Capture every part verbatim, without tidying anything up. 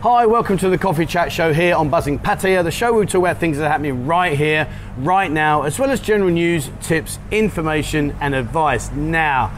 Hi, welcome to the Coffee Chat Show here on Buzzing Pattaya, the show where things are happening right here, right now, as well as general news, tips, information and advice. Now,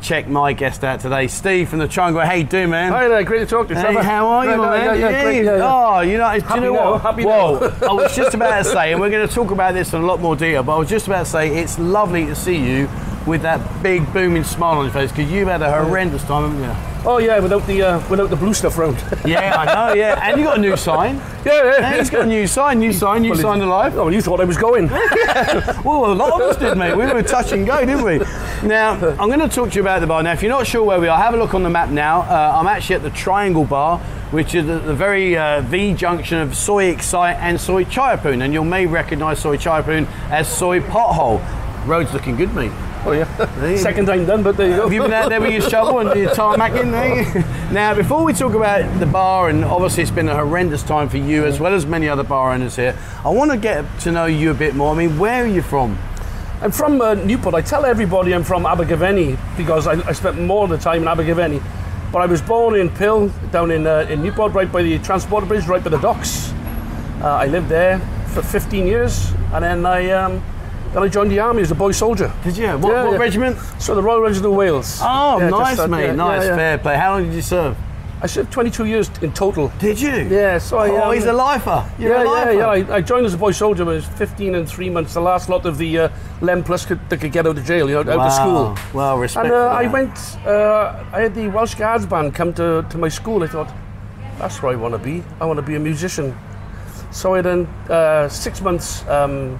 check my guest out today, Steve from the Triangle. How you doing, man? Hi there, great to talk to you. Hey, how are you, no, man? No, no, yeah, great, yeah, yeah. Oh, you know, do you know what? Happy Whoa, I was just about to say, and we're going to talk about this in a lot more detail, but I was just about to say it's lovely to see you with that big booming smile on your face, because you've had a horrendous time, haven't you? Oh yeah, without the uh, without the blue stuff round. Yeah, I know. Yeah, and you got a new sign. Yeah, yeah. And he's got a new sign, new sign, new well, sign alive. Oh, well, you thought I was going. Well, a lot of us did, mate. We were touch and go, didn't we? Now, I'm going to talk to you about the bar. Now, if you're not sure where we are, have a look on the map now. Uh, I'm actually at the Triangle Bar, which is at the very uh, V junction of Soy Excite and Soy Chaiapun, and you may recognise Soy Chaiapun as Soy Pothole. Road's looking good, mate. Oh yeah, second time done, but there you go. Have you been out there with your shovel and your tarmac in there? Now, before we talk about the bar, and obviously it's been a horrendous time for you as well as many other bar owners here, I want to get to know you a bit more. I mean, where are you from? I'm from uh, Newport. I tell everybody I'm from Abergavenny because I, I spent more of the time in Abergavenny. But I was born in Pill, down in, uh, in Newport, right by the Transporter Bridge, right by the docks. Uh, I lived there for fifteen years, and then I... Um, Then I joined the army as a boy soldier. Did you? What, yeah, what yeah. regiment? So the Royal Regiment of Wales. Oh, yeah, nice, just, mate. Yeah, nice, yeah, yeah. Fair play. How long did you serve? I served twenty-two years in total. Did you? Yeah. So oh, I, um, he's a lifer. You're yeah, a lifer. yeah, yeah. I, I joined as a boy soldier when I was fifteen and three months. The last lot of the uh, Lem Plus could, that could get out of jail, you know, wow. out of school. Well, respect. And uh, I went. Uh, I had the Welsh Guards Band come to to my school. I thought, that's where I want to be. I want to be a musician. So I then uh, six months. Um,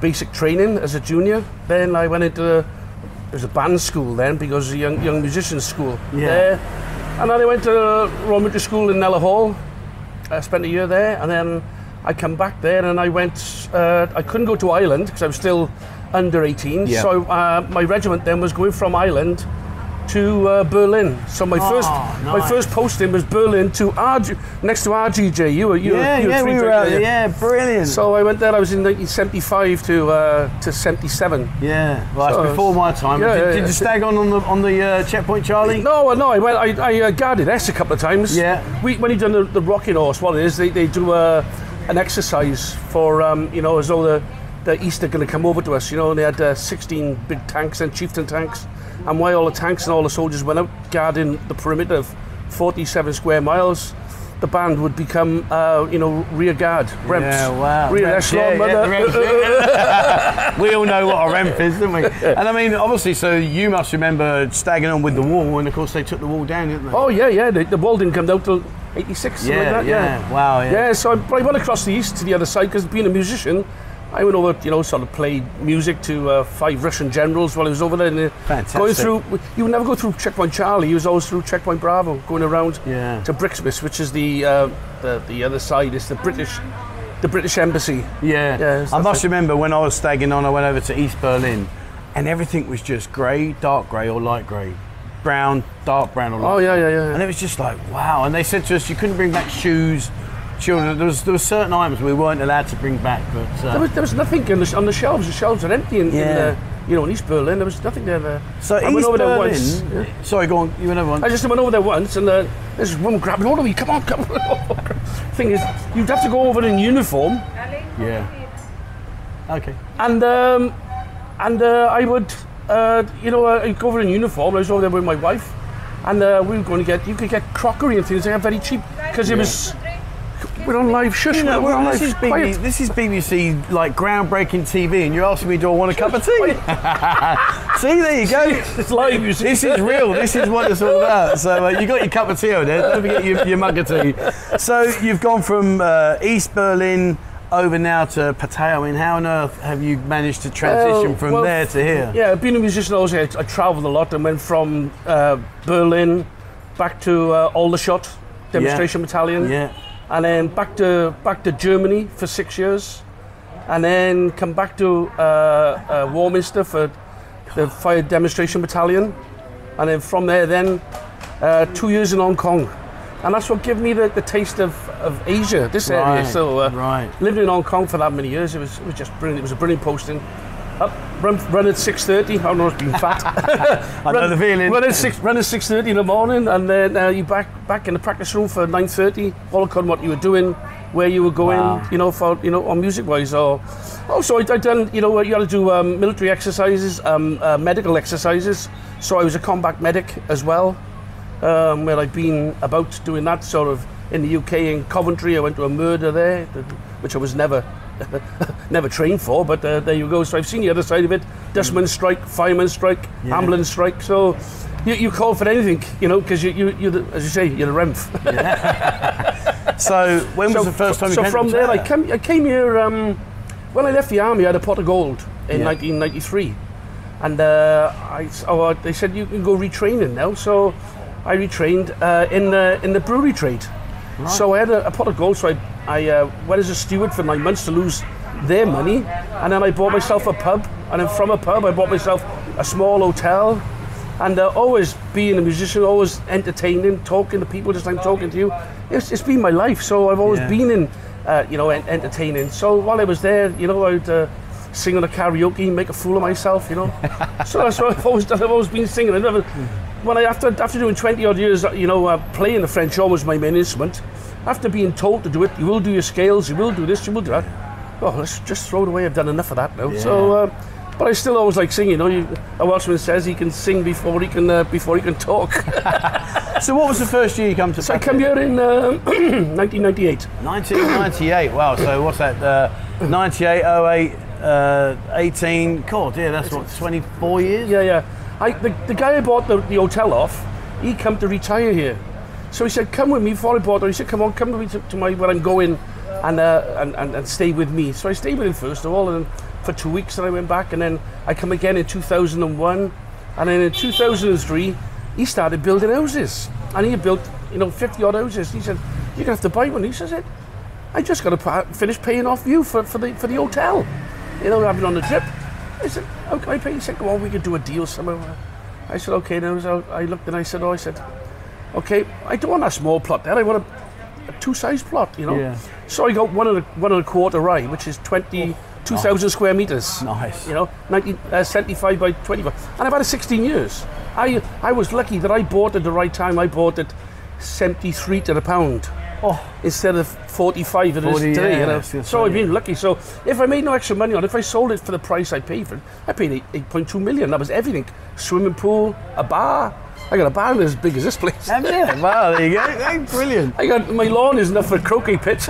basic training as a junior. Then I went into a, it was a band school then because it was a young, young musicians school. Yeah. There. And then I went to Royal Military School in Nella Hall. I spent a year there, and then I come back there and I went, uh, I couldn't go to Ireland because I was still under eighteen. Yeah. So uh, my regiment then was going from Ireland to uh, Berlin. So my oh, first nice. my first posting was Berlin to R G, next to R G J. You were you yeah were, you yeah were we were out, yeah brilliant. So I went there. I was in nineteen seventy-five to uh, to seventy-seven. Yeah, well, so that's before my time. Yeah, did, yeah, did you stag on on the on the uh, Checkpoint Charlie? No, no. I went. I, I uh, guarded S a couple of times. Yeah. We when you done the, the rocking horse, what it is they they do uh, an exercise for um, you know as though the the East are going to come over to us. You know, and they had uh, sixteen big tanks and chieftain tanks. And why all the tanks and all the soldiers went out guarding the perimeter of forty-seven square miles, the band would become, uh, you know, rear guard, R E M Ps. Yeah, wow. Rear echelon, yeah, yeah, we all know what a R E M P is, don't we? And I mean, obviously, so you must remember staggering on with the wall, and of course they took the wall down, didn't they? Oh, yeah, yeah, the, the wall didn't come down till eighty-six, yeah, something like that, yeah. Yeah, wow, yeah. Yeah, so I, I went across the east to the other side, because being a musician, I went over, you know, sort of played music to uh, five Russian generals while I was over there. And, uh, Fantastic. Going through, you would never go through Checkpoint Charlie. You was always through Checkpoint Bravo, going around yeah. to Brixmas, which is the, uh, the the other side. It's the British, the British Embassy. Yeah, yeah I must it. remember when I was staggering on, I went over to East Berlin, and everything was just grey, dark grey or light grey, brown, dark brown or light. Oh yeah, yeah, yeah. And it was just like wow. And they said to us, you couldn't bring back shoes. Children, there was there were certain items we weren't allowed to bring back, but uh, there was there was nothing on the, on the shelves. The shelves are empty, in, yeah. in uh, you know, in East Berlin there was nothing there. there. So I East went over Berlin. There once. Yeah. Sorry, go on. You went over once. I just went over there once, and uh, there's this woman grabbing all of me. Come on, come on. Thing is, you'd have to go over in uniform. Yeah. Okay. And um, and uh, I would, uh, you know, I go over in uniform. I was over there with my wife, and uh, we were going to get. You could get crockery and things. They like, very cheap because it yeah. was. We're on live, shush, you know, we're on this live. Is B B C, this is B B C, like, groundbreaking T V, and you're asking me, do I want a cup of tea? See, there you go. It's live, you see. This is real, this is what it's all about. So, uh, you got your cup of tea over there, don't forget your, your mug of tea. So, you've gone from uh, East Berlin over now to Pattaya. I mean, how on earth have you managed to transition well, from well, there to here? Yeah, being a musician, I, I travelled a lot and went from uh, Berlin back to uh, Aldershot, Demonstration yeah. Battalion. Yeah. And then back to back to Germany for six years, and then come back to uh, uh, Warminster for the Fire Demonstration Battalion, and then from there, then uh, two years in Hong Kong, and that's what gave me the, the taste of, of Asia. This right, area, so uh, right. living in Hong Kong for that many years, it was it was just brilliant. It was a brilliant posting. Up, run, run at six thirty. I've not been fat. I run, know the feeling. Run at six, run at six thirty in the morning, and then uh, you back back in the practice room for nine thirty. Work on what you were doing, where you were going, wow. you know, for you know, or music wise, or also I, I done, you know, you had to do um, military exercises, um, uh, medical exercises. So I was a combat medic as well. Um, where I've been about doing that sort of in the U K in Coventry. I went to a murder there, which I was never. Never trained for, but uh, there you go. So I've seen the other side of it: dustman strike, fireman strike, yeah. ambulance strike. So you, you call for anything, you know, because you, you, you, as you say, you're the R E M F. Yeah. So when so, was the first time? So you came from to there, I came, I came here. Um, when I left the army, I had a pot of gold in yeah. nineteen ninety-three, and uh, I, oh, they said you can go retraining now. So I retrained uh, in the in the brewery trade. Right. So I had a, a pot of gold. So I. I uh, went as a steward for nine months to lose their money, and then I bought myself a pub, and then from a pub I bought myself a small hotel, and uh, always being a musician, always entertaining, talking to people just like I'm talking to you. It's, it's been my life, so I've always yeah. been in, uh, you know, en entertaining. So while I was there, you know, I'd uh, sing on a karaoke, make a fool of myself, you know. So that's what I've always done. I've always been singing. I never, when I after after doing twenty odd years, you know, uh, playing the French horn was my main instrument. After being told to do it, you will do your scales, you will do this, you will do that. Oh, let's just throw it away, I've done enough of that now. Yeah. So, uh, but I still always like singing, you know, you, a Welshman says he can sing before he can uh, before he can talk. So what was the first year you come to? So I came here in uh, nineteen ninety-eight. nineteen ninety-eight, wow, so what's that, uh, ninety-eight, oh eight, uh, eighteen, God, yeah, that's what, twenty-four years? Yeah, yeah. I, the, the guy I bought the, the hotel off, he came to retire here. So he said, come with me, for a border. He said, come on, come with me to, to my, where I'm going and, uh, and, and, and stay with me. So I stayed with him first of all, and for two weeks, and I went back, and then I come again in two thousand one. And then in two thousand three, he started building houses. And he had built, you know, fifty odd houses. He said, you're going to have to buy one. He says, I just got to finish paying off you for, for, the, for the hotel. You know, I've been on the trip. I said, how can I pay? He said, come on, we could do a deal somewhere. I said, okay. And I, I looked and I said, oh, I said, okay, I don't want a small plot there, I want a, a two-size plot, you know. Yeah. So I got one and a, one and a quarter rye, which is twenty, oh, two thousand nice. Square metres. Nice. You know, nineteen, uh, seventy-five by twenty-five. And I've had it sixteen years. I I was lucky that I bought at the right time. I bought it seventy-three to the pound oh. instead of forty-five it forty, is today. Yeah, you know? So funny. I've been lucky. So if I made no extra money on it, if I sold it for the price I paid for it, I paid eight point two million. That was everything. Swimming pool, a bar. I got a barn as big as this place. Have you? Wow, there you go. Brilliant. I got my lawn is enough for a croquet pitch.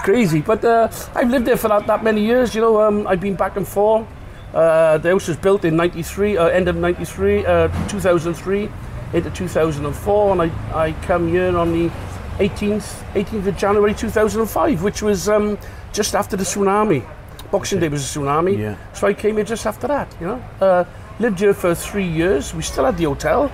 Crazy, but uh, I've lived there for that, that many years. You know, um, I've been back and forth. Uh, the house was built in ninety-three, uh, end of ninety-three, uh, two thousand three into two thousand four, and I I come here on the eighteenth of January two thousand five, which was um, just after the tsunami. Boxing Day was a tsunami, yeah. So I came here just after that. You know. Uh, Lived here for three years. We still had the hotel.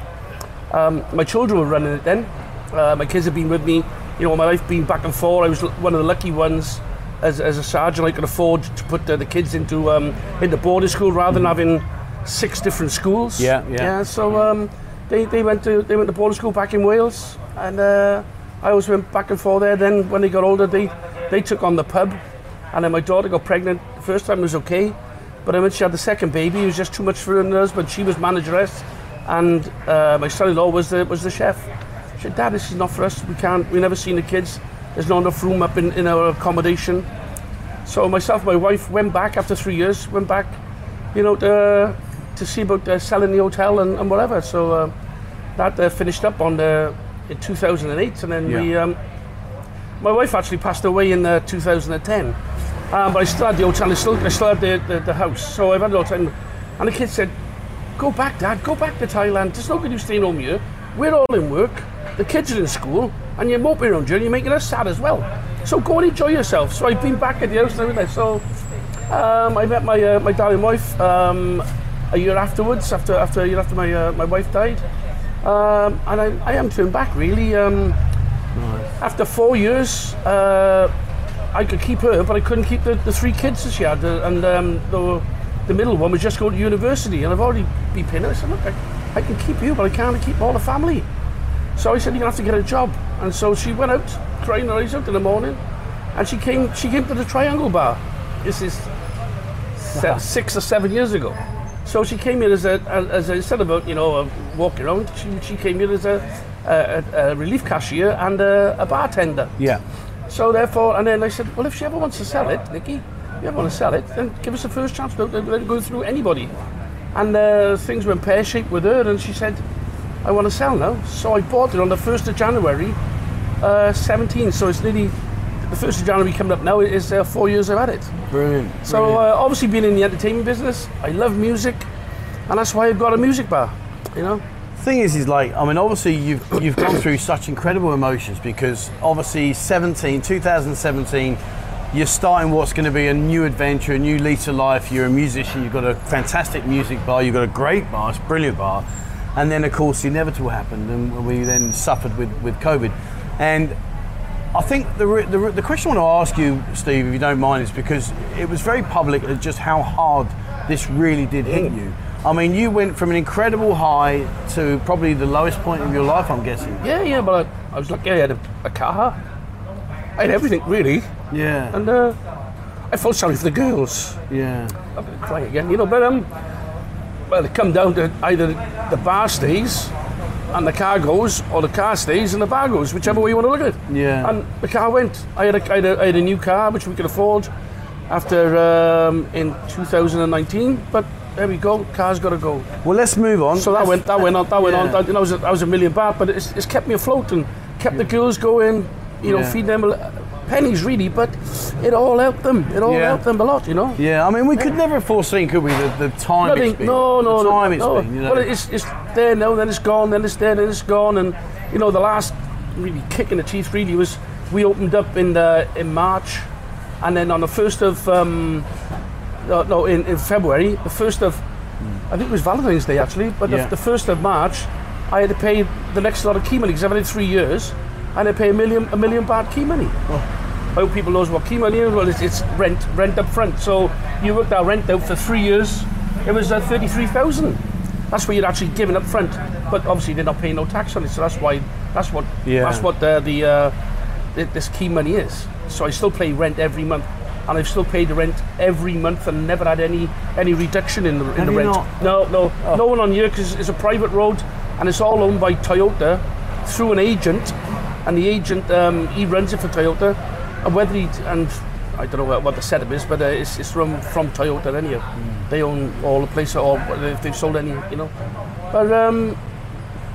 Um, my children were running it then. Uh, my kids have been with me, you know, my life being back and forth. I was one of the lucky ones as, as a sergeant. I could afford to put uh, the kids into um, into boarding school rather than having six different schools. Yeah, yeah. yeah so um, they they went to they went to boarding school back in Wales, and uh, I always went back and forth there. Then when they got older, they they took on the pub, and then my daughter got pregnant. The first time it was okay. But when she had the second baby, it was just too much for her and us, but she was manageress, and uh, my son-in-law was the, was the chef. She said, Dad, this is not for us. We can't, we never seen the kids. There's not enough room up in, in our accommodation. So myself and my wife went back after three years, went back, you know, to, to see about uh, selling the hotel and, and whatever. So uh, that uh, finished up on the, in two thousand eight, and then yeah. we, um, my wife actually passed away in uh, two thousand ten. Um, but I still had the hotel, I still, I still had the, the, the house, so I've had the hotel. And the kids said, go back, Dad, go back to Thailand. There's no good you staying home here. We're all in work, the kids are in school, and you're moping around here, and you're making us sad as well. So go and enjoy yourself. So I've been back at the house and everything. So um, I met my uh, my darling wife um, a year afterwards, after, after a year after my, uh, my wife died. Um, and I, I am turned back, really. Um, nice. After four years, uh, I could keep her, but I couldn't keep the, the three kids that she had, and um, the, the middle one was just going to university, and I've already been paying her. I said, look, I, I can keep you, but I can't keep all the family. So I said, you're going to have to get a job. And so she went out, crying her eyes out in the morning, and she came, she came to the Triangle Bar. It's this wow. six or seven years ago. So she came in as a, as I said about, you know, walking around, she, she came in as a, a, a relief cashier and a, a bartender. Yeah. So therefore, and then I said, well, if she ever wants to sell it, Nikki, if you ever want to sell it, then give us the first chance to go through anybody. And uh, things went pear-shaped with her, and she said, I want to sell now. So I bought it on the first of January, uh, seventeen. So it's nearly, the first of January coming up now is uh, four years I've had it. Brilliant. So brilliant. Uh, obviously being in the entertainment business, I love music, and that's why I've got a music bar, you know? Thing is, is like, I mean, obviously you've you've gone through such incredible emotions, because obviously seventeen, twenty seventeen, you're starting what's going to be a new adventure, a new lease of life. You're a musician, you've got a fantastic music bar, you've got a great bar, it's a brilliant bar. And then of course the inevitable happened, and we then suffered with, with COVID. And I think the, the, the question I want to ask you, Steve, if you don't mind, is because it was very public just how hard this really did hit you. I mean, you went from an incredible high to probably the lowest point of your life, I'm guessing. Yeah, yeah, but I, I was lucky I had a, a car. I had everything, really. Yeah. And uh, I felt sorry for the girls. Yeah. I'm going to cry again, you know, but, um, well, it come down to either the bar stays and the car goes, or the car stays and the bar goes, whichever way you want to look at it. Yeah. And the car went. I had a, I had a, I had a new car, which we could afford after, um, in two thousand nineteen, but... There we go. Car's got to go. Well, let's move on. So that let's, went, that went on, that went yeah. on. That, you know, I was, a, I was a million baht, but it's, it's kept me afloat and kept yeah. the girls going. You know, yeah. feed them pennies really, but it all helped them. It all yeah. helped them a lot. You know. Yeah, I mean, we yeah. could never have foreseen, could we, the, the time Nothing, it's been. No, no, the time no, it's no. been. You know? Well, it's it's there now. Then it's gone. Then it's there. Then it's gone. And you know, the last really kick in the teeth really was we opened up in the in March, and then on the first of. Um, Uh, no, in, in February, the first of, mm. I think it was Valentine's Day actually, but yeah. the, the first of March, I had to pay the next lot of key money, because I've had it three years, and I pay a million, a million baht key money. Oh. I hope people knows what key money is. Well, it's, it's rent, rent up front. So you worked our rent out for three years. It was uh, thirty-three thousand. That's what you're actually giving up front, but obviously they're not paying no tax on it. So that's why, that's what, yeah. that's what the, the uh, this key money is. So I still pay rent every month. And I've still paid the rent every month and never had any any reduction in the, in the rent. Not? No, no, oh. no one on here, because it's a private road and it's all owned by Toyota through an agent, and the agent um, he runs it for Toyota. And whether he and I don't know what, what the setup is, but uh, it's it's from from Toyota anyway. Mm. They own all the place, or if they've sold any, you know. But um,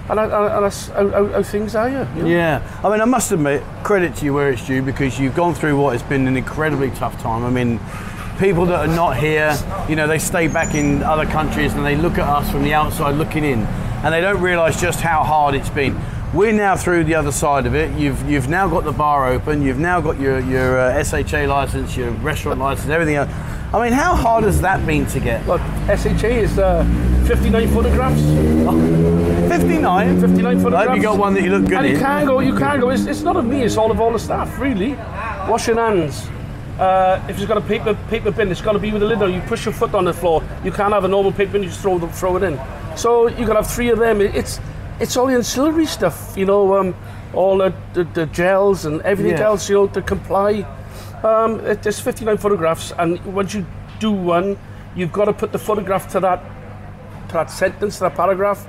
and I, and I, how, how things are, yeah. You know? Yeah, I mean, I must admit, credit to you where it's due, because you've gone through what has been an incredibly tough time. I mean, people that are not here, you know, they stay back in other countries and they look at us from the outside looking in, and they don't realise just how hard it's been. We're now through the other side of it. You've you've now got the bar open. You've now got your your uh, S H A licence, your restaurant licence, everything else. I mean, how hard has that been to get? Look, S H A is uh, fifty-nine photographs. Oh, fifty-nine? fifty-nine photographs. I hope you got one that you look good and in. You can't go, you can't go. It's, it's not of me, it's all of all the staff, really. Wash your hands. Uh, if it's got a paper paper bin, it's got to be with a lid on. You push your foot on the floor. You can't have a normal paper bin, you just throw, the, throw it in. So you got to have three of them. It's it's all the ancillary stuff, you know, um, all the, the, the gels and everything yeah. else, you know, to comply. Um, there's fifty-nine photographs, and once you do one, you've got to put the photograph to that, to that sentence, to that paragraph,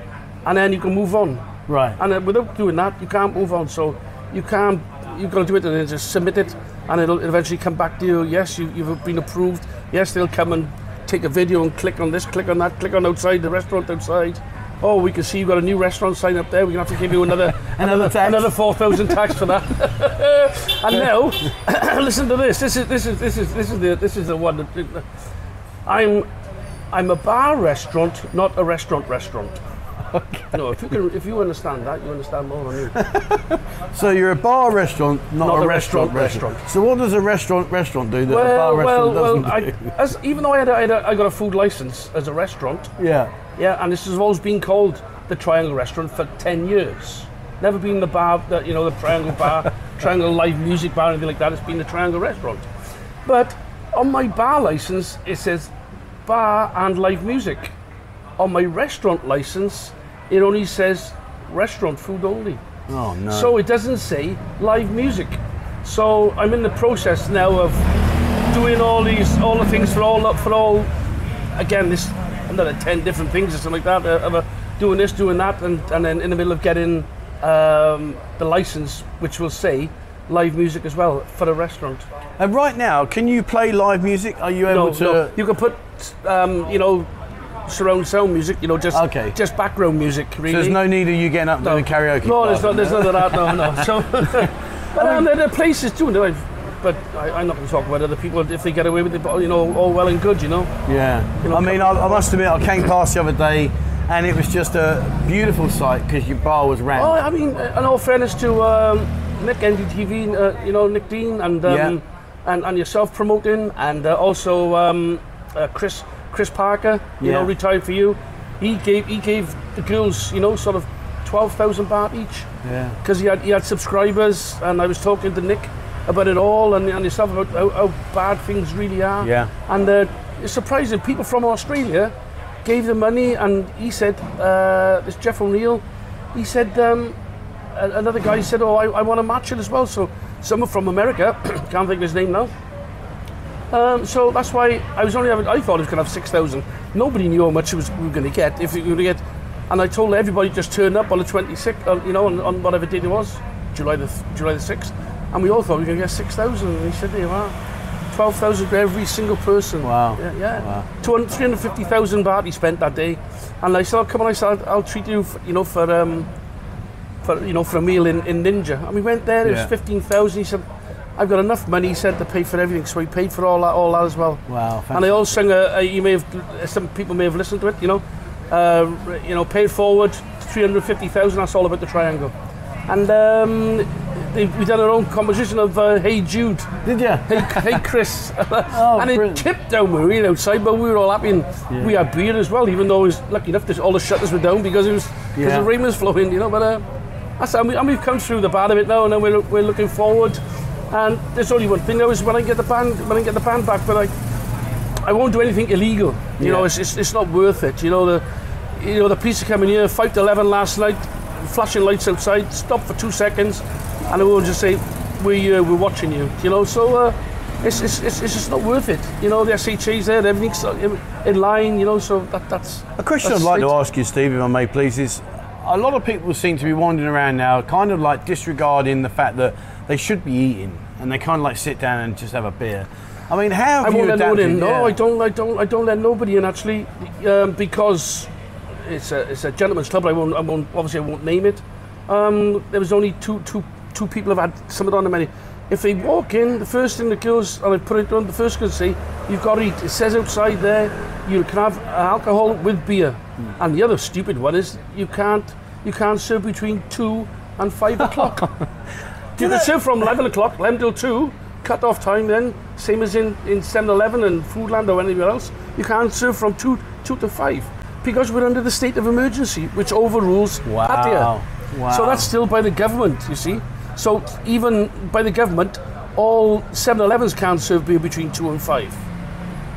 and then you can move on. Right. And uh, without doing that, you can't move on. So you can't. You've got to do it and then just submit it, and it'll eventually come back to you. Yes, you, you've been approved. Yes, they'll come and take a video and click on this, click on that, click on outside the restaurant outside. Oh, we can see you've got a new restaurant sign up there. We're going to have to give you another another, another, another four thousand tax for that. And now, listen to this. This is this is this is this is the this is the one. That, I'm I'm a bar restaurant, not a restaurant restaurant. Okay. No, if you can, if you understand that, you understand more than me. So you're a bar restaurant, not, not a, a restaurant, restaurant restaurant. So what does a restaurant restaurant do that well, a bar well, restaurant doesn't well, I, do? As, even though I had, a, I had a, I got a food license as a restaurant. Yeah. Yeah, and this has always been called the Triangle Restaurant for ten years. Never been the bar, the, you know, the Triangle Bar, Triangle Live Music Bar, anything like that. It's been the Triangle Restaurant. But on my bar license, it says bar and live music. On my restaurant license, it only says restaurant food only. Oh, no. So it doesn't say live music. So I'm in the process now of doing all these, all the things for all, for all. Again, this another ten different things or something like that. Uh, doing this, doing that, and and then in the middle of getting um, the license, which we'll see. Live music as well for the restaurant. And right now, can you play live music? Are you able no, to? No. You can put, um, you know, surround sound music. You know, just okay. just background music. Really. So there's no need of you getting up and no. doing karaoke. No, there's no, there's none of that. No, no. So, but I mean, um, there are places too. But I, I'm not going to talk about other people if they get away with it. But you know, all well and good. You know. Yeah. You know, I mean, I, I must admit, I came past the other day. And it was just a beautiful sight because your bar was round. Oh, I mean, in all fairness to um, Nick, N D T V, uh, you know, Nick Dean, and um, yeah. and, and yourself promoting, and uh, also um, uh, Chris Chris Parker, you yeah. know, retired for you. He gave he gave the girls, you know, sort of twelve thousand baht each. Yeah. Because he had he had subscribers, and I was talking to Nick about it all, and, and yourself about how, how bad things really are. Yeah. And uh, it's surprising people from Australia. Gave the money, and he said, uh, "This Jeff O'Neill." He said, um, "Another guy said, oh, I, I want to match it as well." So someone from America, can't think of his name now. Um, so that's why I was only having. I thought I was going to have six thousand. Nobody knew how much it was we were going to get. If we were going to get, and I told everybody just turn up on the twenty-sixth, uh, you know, on, on whatever date it was, July the July the sixth, and we all thought we were going to get six thousand. And he said, "There you are." twelve thousand for every single person. Wow. Yeah. yeah. Wow. three hundred fifty thousand baht he spent that day. And I said, oh, come on, I said, I'll treat you, for, you know, for, um, for, you know, for a meal in, in Ninja. And we went there, it yeah. was fifteen thousand. He said, I've got enough money, he said, to pay for everything. So he paid for all that, all that as well. Wow. Fantastic. And they all sang, a, a, you may have, some people may have listened to it, you know, uh, you know, pay it forward, three hundred fifty thousand, that's all about the Triangle. And, um, we done our own composition of uh, Hey Jude. Did you? Hey, hey Chris. Oh, and it tipped down. We were really outside, but we were all happy. And yeah. we had beer as well, even though it was lucky enough that all the shutters were down because it was because yeah. the rain was flowing, you know. But uh, that's how we, and we've come through the bad of it now, and then we're we're looking forward. And there's only one thing though is when I get the band when I get the band back, but I I won't do anything illegal. You yeah. know, it's, it's it's not worth it. You know the you know the police are coming here. Fight eleven last night, flashing lights outside. Stop for two seconds. And they will just say, we, uh, we're watching you, you know, so uh, it's, it's, it's just not worth it. You know, the S H A's there, everything's in line, you know, so that, that's... A question that's I'd like it. to ask you, Steve, if I may please, is a lot of people seem to be wandering around now, kind of like disregarding the fact that they should be eating, and they kind of like sit down and just have a beer. I mean, how have I you adapted? I won't let no one in, no, yeah. I, don't, I, don't, I don't let nobody in, actually, um, because it's a, it's a gentleman's club, I won't, I won't, obviously I won't name it. Um, there was only two... two Two people have had something on the menu. If they walk in, the first thing that goes, and I put it on, the first thing say, you've got to eat. It says outside there, you can have alcohol with beer. Mm. And the other stupid one is, you can't you can't serve between two and five o'clock. You can serve from eleven o'clock, eleven till two, cut off time then, same as in, in seven eleven and Foodland or anywhere else. You can't serve from two, two to five because we're under the state of emergency, which overrules wow. Pattaya. Wow. So that's still by the government, you see. So even by the government, all seven elevens can't serve beer between two and five.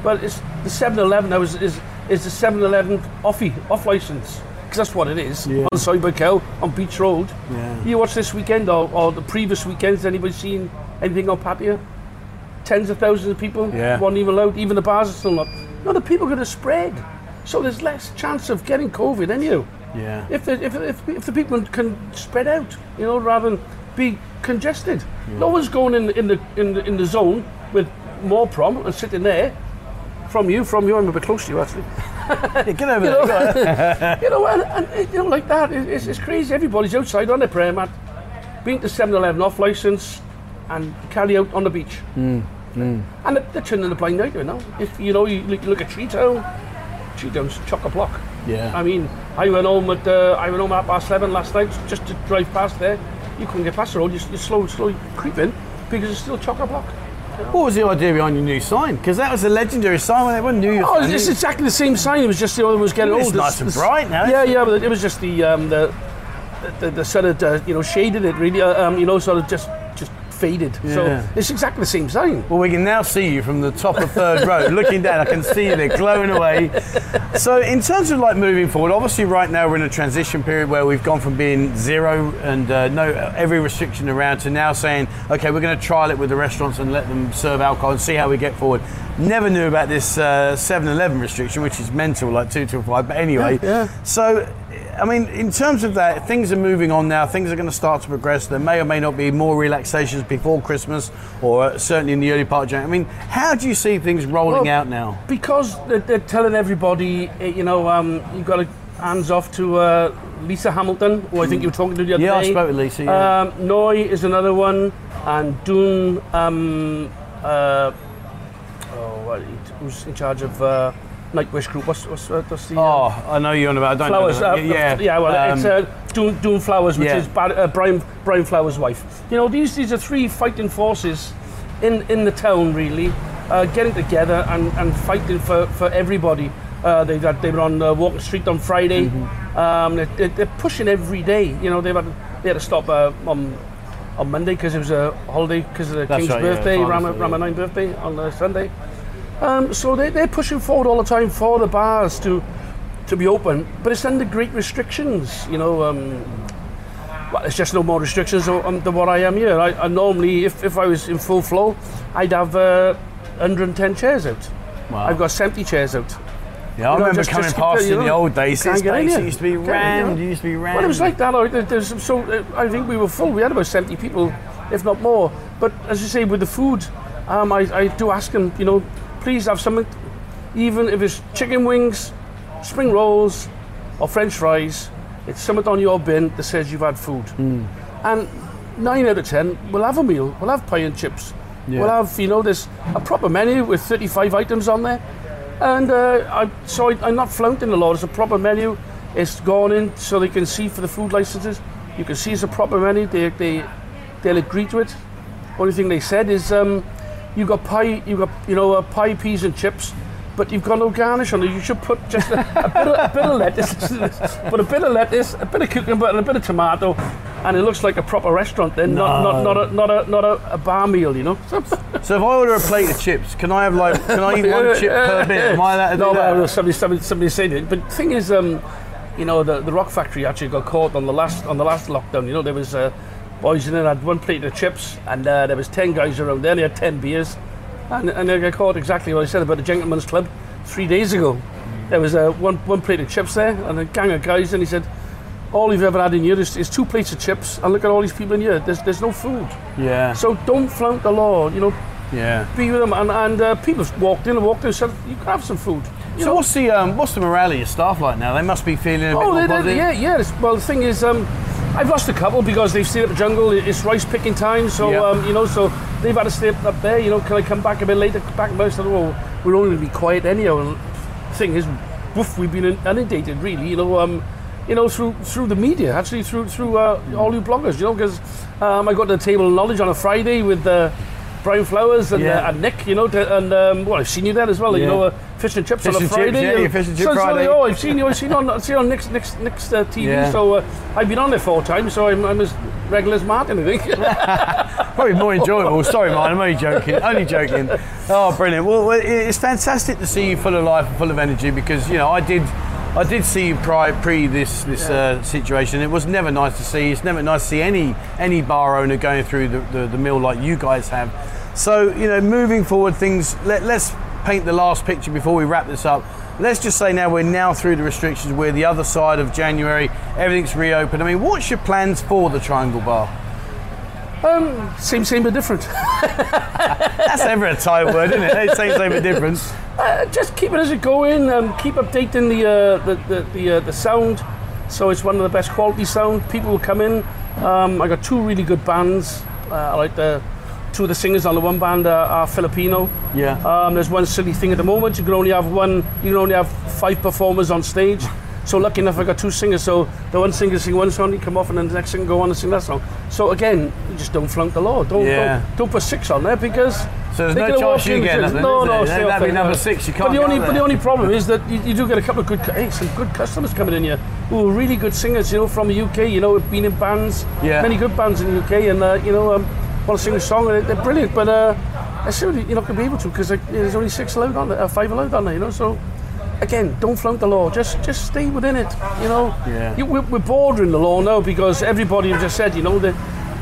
But it's the seven eleven now is is, is the seven eleven offie off license because that's what it is yeah. on Soi Buakhao on Beach Road. Yeah. You watch this weekend or, or the previous weekends. Anybody seen anything on Pattaya? Tens of thousands of people. Yeah. Weren't even allowed. Even the bars are still not. No, the people are going to spread. So there's less chance of getting COVID, anyhow. Yeah. If the if if if the people can spread out, you know, rather than be congested. Yeah. No one's going in, in the in the in the zone with more prom and sitting there from you, from you. I'm a bit close to you actually. Yeah, get over you there. Know, there. You know, and, and you know, like that. It's, it's crazy. Everybody's outside on their prayer mat, being to seven eleven off license, and carry out on the beach. Mm, mm. And they're turning the blind eye to it now. If you know, you look at Tree Town. Tree Town's chock a block. Yeah. I mean, I went home at uh, I went home at past eleven last night just to drive past there. You couldn't get past the road, you're, you're slow, slowly creeping because it's still chock-a-block. You know? What was the idea behind your new sign? Because that was a legendary sign when everyone knew you. Oh, it's exactly the same sign, it was just the other one was getting older. It's nice and bright now. Yeah, yeah, but it was just the um, the, the, the sort of, uh, you know, shaded it really, uh, um, you know, sort of just, just faded. Yeah. So it's exactly the same sign. Well, we can now see you from the top of Third Road, looking down. I can see you there, glowing away. So in terms of like moving forward, obviously right now we're in a transition period where we've gone from being zero and uh, no every restriction around to now saying, okay, we're going to trial it with the restaurants and let them serve alcohol and see how we get forward. Never knew about this uh, seven eleven restriction, which is mental, like two till five. But anyway, yeah, yeah. So I mean, in terms of that, things are moving on now. Things are going to start to progress. There may or may not be more relaxations before Christmas, or certainly in the early part of January. I mean, how do you see things rolling well, out now? Because they're, they're telling everybody, you know, um, you've got to hands off to uh, Lisa Hamilton, who I think you were talking to the other yeah, day. Yeah, I spoke to Lisa. Yeah. Um, Noi is another one, and Doom. Um, uh, oh, who's in charge of? Uh, Nightwish group. What's, what's, what's the? Oh, uh, I know you're on about. I don't Flowers, know. Uh, yeah, yeah. Well, um, it's uh, Doom, Doom Flowers, which yeah. is Bar- uh, Brian Brian Flowers' wife. You know, these these are three fighting forces in in the town, really, uh, getting together and, and fighting for, for everybody. Uh, they got they were on uh, Walking Street on Friday. Mm-hmm. Um, they're, they're pushing every day. You know, they had they had to stop uh, on on Monday because it was a holiday because of the That's King's right, birthday, yeah, Rama Rama Nine birthday on uh, Sunday. Um, so they, they're pushing forward all the time for the bars to to be open, but it's under great restrictions, you know. Um, well, there's just no more restrictions on the what I am here. I, I normally, if, if I was in full flow, I'd have uh, one hundred ten chairs out. Wow. I've got seventy chairs out. Yeah, you know, I remember just, coming just past in, you know, in the old days. This place used to be rammed. It used to be rammed. Well, it was like that. I, so I think we were full. We had about seventy people, if not more. But as you say, with the food, um, I, I do ask them, you know, please have something, even if it's chicken wings, spring rolls, or French fries. It's something on your bin that says you've had food. Mm. And nine out of ten, we'll have a meal. We'll have pie and chips. Yeah. We'll have, you know, there's a proper menu with thirty-five items on there. And uh, I, so I, I'm not flaunting the law. It's a proper menu. It's gone in so they can see for the food licenses. You can see it's a proper menu. They they they'll agree to it. Only thing they said is. Um, You got pie, you got you know uh, pie, peas and chips, but you've got no garnish on it. You should put just a, a, bit, of, a bit of lettuce, but a bit of lettuce, a bit of cucumber, and a bit of tomato, and it looks like a proper restaurant. Then no. not not not a not a not a, a bar meal, you know. So if I order a plate of chips, can I have like can I eat one chip per bit? Am I allowed to do no, that? No, somebody somebody somebody said it. But the thing is, um, you know, the the Rock Factory actually got caught on the last on the last lockdown. You know, there was a. Uh, boys and then I had one plate of chips and uh, there was ten guys around there and they had ten beers and, and I caught exactly what I said about the Gentleman's Club three days ago. Mm. There was uh, one, one plate of chips there and a gang of guys and he said, all you've ever had in here is, is two plates of chips and look at all these people in here, there's there's no food. Yeah. So don't flaunt the law, you know. Yeah. Be with them and, and uh, people walked in and walked in and said, you can have some food. You so know? what's the um, what's the morale of your staff like now? They must be feeling a oh, bit more positive. Yeah, yeah. Well, the thing is, um, I've lost a couple because they've stayed up the jungle. It's rice picking time, so yep. um, you know, so they've had to stay up there. You know, can I come back a bit later? Back and I said, well, we're only going to be quiet anyhow. And the thing is, woof, we've been inundated, really. You know, um, you know, through through the media, actually, through through uh, all you bloggers. You know, because um, I got to the table of knowledge on a Friday with uh, Brian Flowers and, yeah. uh, and Nick. You know, to, and um, well, I've seen you there as well. Yeah. You know, uh, fish and chips fish on a Friday. Chips, yeah, your fish and chips so, Friday. So, oh, I've seen you. I've seen on, I've seen on Nick's Nick's, Nick's uh, T V. Yeah. So uh, I've been on there four times. So I'm, I'm as regular as Martin, I think. Probably more enjoyable. Sorry, Martin. I'm only joking. Only joking. Oh, brilliant. Well, it's fantastic to see you full of life, and full of energy. Because you know, I did. I did see you pri- pre this this yeah. uh, situation. It was never nice to see. It's never nice to see any any bar owner going through the, the, the mill like you guys have. So, you know, moving forward, things. Let, let's paint the last picture before we wrap this up. Let's just say now we're now through the restrictions. We're the other side of January. Everything's reopened. I mean, what's your plans for the Triangle Bar? Um, same, same but different. That's never a tight word, isn't it? Same, same but different. Uh, just keep it as it going. Um, keep updating the uh, the the the, uh, the sound, so it's one of the best quality sound. People will come in. Um, I got two really good bands. Uh, I like the two of the singers on the one band are, are Filipino. Yeah. Um, there's one silly thing at the moment. You can only have one. You can only have five performers on stage. So lucky enough, I got two singers. So the one singer sing one song, he come off, and then the next singer go on and sing that song. So again, you just don't flunk the law. Don't yeah. don't, don't put six on there because. So there's no chance you get nothing. No, no, that'd be there. Number six. You can't. But the only, but the only problem is that you, you do get a couple of good, hey, some good customers coming in here who are really good singers, you know, from the U K. You know, have been in bands, yeah. many good bands in the U K, and uh, you know, um, want to sing a song, and they're brilliant, but uh, assume you're not going to be able to, because there's only six allowed on there, uh, five allowed on there, you know, so again, don't flout the law, just just stay within it, you know. Yeah. You, we're, we're bordering the law now, because everybody just said, you know, they,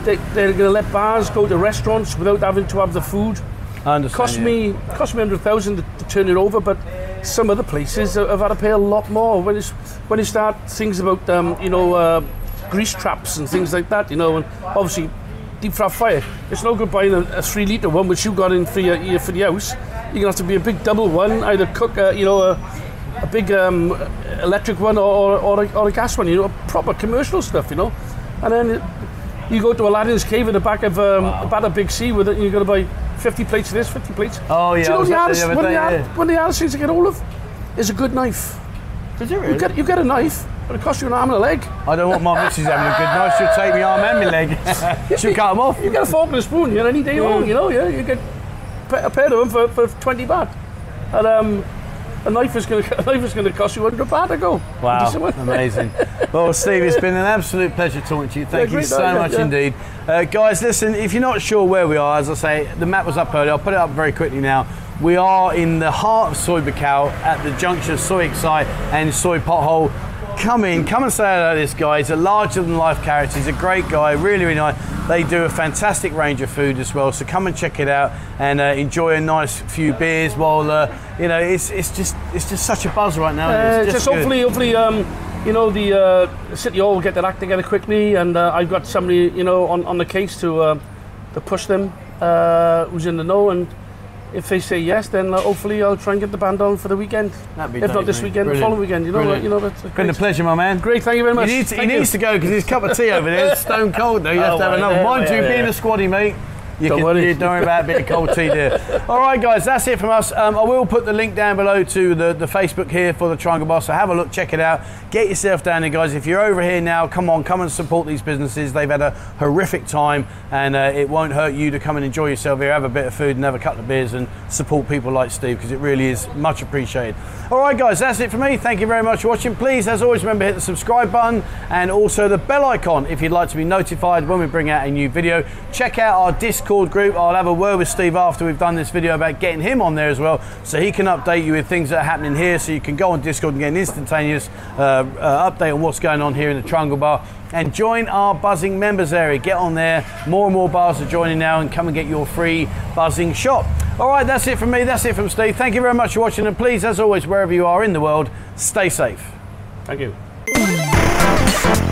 they, they're going to let bars go to restaurants without having to have the food. I understand, cost yeah. me cost me one hundred thousand dollars to, to turn it over, but some other places have had to pay a lot more. When it's, when you start things about, um, you know, uh, grease traps and things like that, you know, and obviously deep fry fire, it's no good buying a, a three litre one, which you got in for, your, for the house. You're going to have to be a big double one, either cook, uh, you know, a, a big um, electric one or, or, a, or a gas one, you know, proper commercial stuff, you know. And then it, you go to Aladdin's Cave in the back of um, wow. Batter Big C with it, and you're going to buy fifty plates of this, fifty plates. Oh yeah. Do you know what the hardest, one, day, hard, yeah. one of the hardest things to get hold of is a good knife. Did you really? You get, you get a knife, but it costs you an arm and a leg. I don't want my missus having a good knife. She'll take me arm and my leg. She'll cut them off. You get a fork and a spoon, you know, any day yeah. long, you know. Yeah, you get a pair of them for, for twenty baht, and um, a knife is going to cost you one hundred baht to go. Wow, amazing. Well, Steve, it's been an absolute pleasure talking to you. Thank yeah, you so night, much yeah. indeed. Uh, guys, listen, if you're not sure where we are, as I say, the map was up earlier. I'll put it up very quickly now. We are in the heart of Soi Buakhao at the junction of Soy Excite and Soy Pothole. Come in, come and say hello to this guy. He's a larger than life character. He's a great guy, really, really nice. They do a fantastic range of food as well, so come and check it out and uh, enjoy a nice few beers while uh, you know, it's it's just it's just such a buzz right now. Uh, it's just, just hopefully hopefully um, you know, the uh, City Hall will get their act together quickly, and uh, I've got somebody, you know, on, on the case to uh, to push them uh, who's in the know, and if they say yes, then uh, hopefully I'll try and get the band on for the weekend. That'd be if not this mate. weekend, the following weekend. You know, like, you know, that's been a pleasure, my man. Great, thank you very much. He needs to, he needs to go because his cup of tea over there is stone cold. Though you oh, have to have another. Yeah, Mind yeah, you, yeah. being a squaddy mate, you don't can, worry. You don't worry about a bit of cold tea there. All right, guys, that's it from us. Um, I will put the link down below to the, the Facebook here for the Triangle Bar. So have a look, check it out. Get yourself down there, guys. If you're over here now, come on, come and support these businesses. They've had a horrific time, and uh, it won't hurt you to come and enjoy yourself here, have a bit of food and have a couple of beers and support people like Steve, because it really is much appreciated. All right, guys, that's it for me. Thank you very much for watching. Please, as always, remember, hit the subscribe button and also the bell icon if you'd like to be notified when we bring out a new video. Check out our Discord group. I'll have a word with Steve after we've done this video about getting him on there as well, so he can update you with things that are happening here, so you can go on Discord and get an instantaneous uh, uh, update on what's going on here in the Triangle Bar. And join our buzzing members area. Get on there. More and more bars are joining now, and come and get your free buzzing shop. All right, that's it from me. That's it from Steve. Thank you very much for watching, and please, as always, wherever you are in the world, stay safe. Thank you.